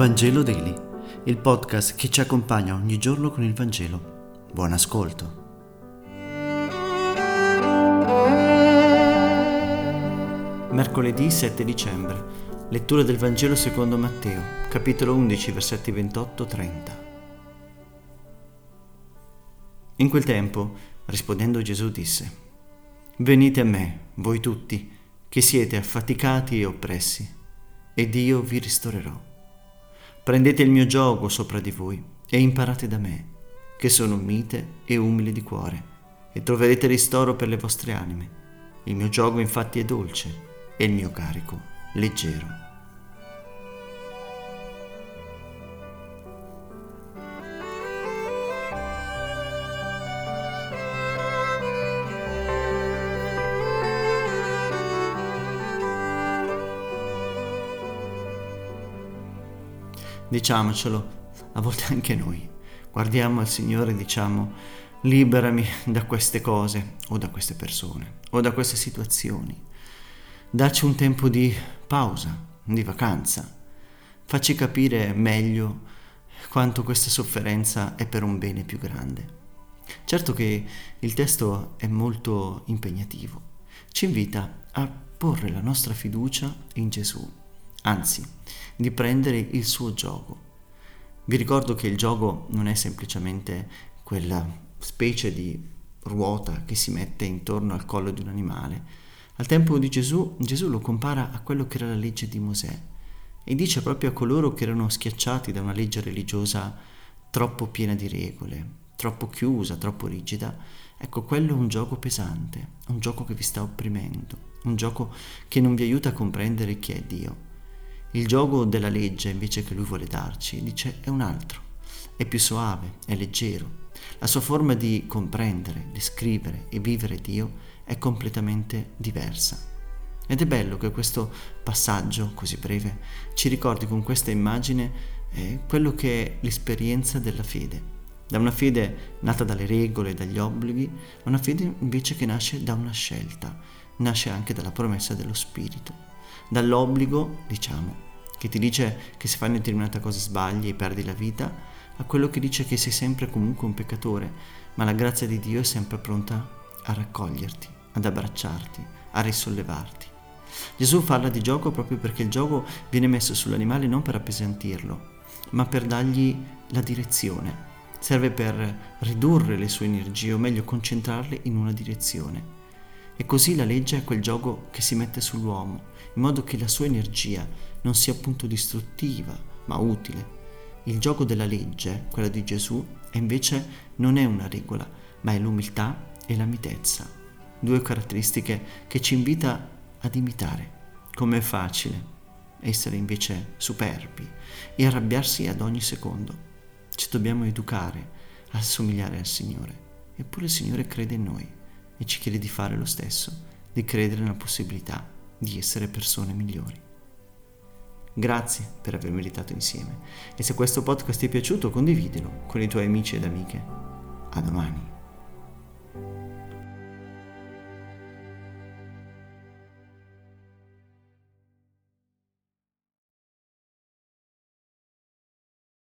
Vangelo Daily, il podcast che ci accompagna ogni giorno con il Vangelo. Buon ascolto. Mercoledì 7 dicembre, lettura del Vangelo secondo Matteo, capitolo 11, versetti 28-30. In quel tempo, rispondendo Gesù disse: «Venite a me, voi tutti, che siete affaticati e oppressi, ed io vi ristorerò. Prendete il mio giogo sopra di voi e imparate da me, che sono mite e umile di cuore, e troverete ristoro per le vostre anime. Il mio giogo infatti è dolce e il mio carico leggero». Diciamocelo, a volte anche noi guardiamo al Signore e diciamo: liberami da queste cose o da queste persone o da queste situazioni, dacci un tempo di pausa, di vacanza, facci capire meglio quanto questa sofferenza è per un bene più grande. Certo che il testo è molto impegnativo, ci invita a porre la nostra fiducia in Gesù, anzi, di prendere il suo giogo. Vi ricordo che il giogo non è semplicemente quella specie di ruota che si mette intorno al collo di un animale. Al tempo di Gesù lo compara a quello che era la legge di Mosè e dice proprio a coloro che erano schiacciati da una legge religiosa troppo piena di regole, troppo chiusa, troppo rigida: ecco, quello è un giogo pesante, un giogo che vi sta opprimendo, un giogo che non vi aiuta a comprendere chi è Dio. Il giogo della legge invece che lui vuole darci, dice, è un altro, è più soave, è leggero. La sua forma di comprendere, descrivere e vivere Dio è completamente diversa. Ed è bello che questo passaggio così breve ci ricordi con questa immagine quello che è l'esperienza della fede. Da una fede nata dalle regole, dagli obblighi, a una fede invece che nasce da una scelta, nasce anche dalla promessa dello Spirito. Dall'obbligo, diciamo, che ti dice che se fai una determinata cosa sbagli e perdi la vita, a quello che dice che sei sempre comunque un peccatore, ma la grazia di Dio è sempre pronta a raccoglierti, ad abbracciarti, a risollevarti. Gesù parla di giogo proprio perché il giogo viene messo sull'animale non per appesantirlo, ma per dargli la direzione. Serve per ridurre le sue energie, o meglio concentrarle in una direzione. E così la legge è quel giogo che si mette sull'uomo, in modo che la sua energia non sia appunto distruttiva, ma utile. Il giogo della legge, quella di Gesù, è invece non è una regola, ma è l'umiltà e la mitezza, due caratteristiche che ci invita ad imitare. Com'è facile essere invece superbi e arrabbiarsi ad ogni secondo. Ci dobbiamo educare a somigliare al Signore, eppure il Signore crede in noi e ci chiede di fare lo stesso, di credere nella possibilità di essere persone migliori. Grazie per aver meditato insieme, e se questo podcast ti è piaciuto condividilo con i tuoi amici ed amiche. A domani.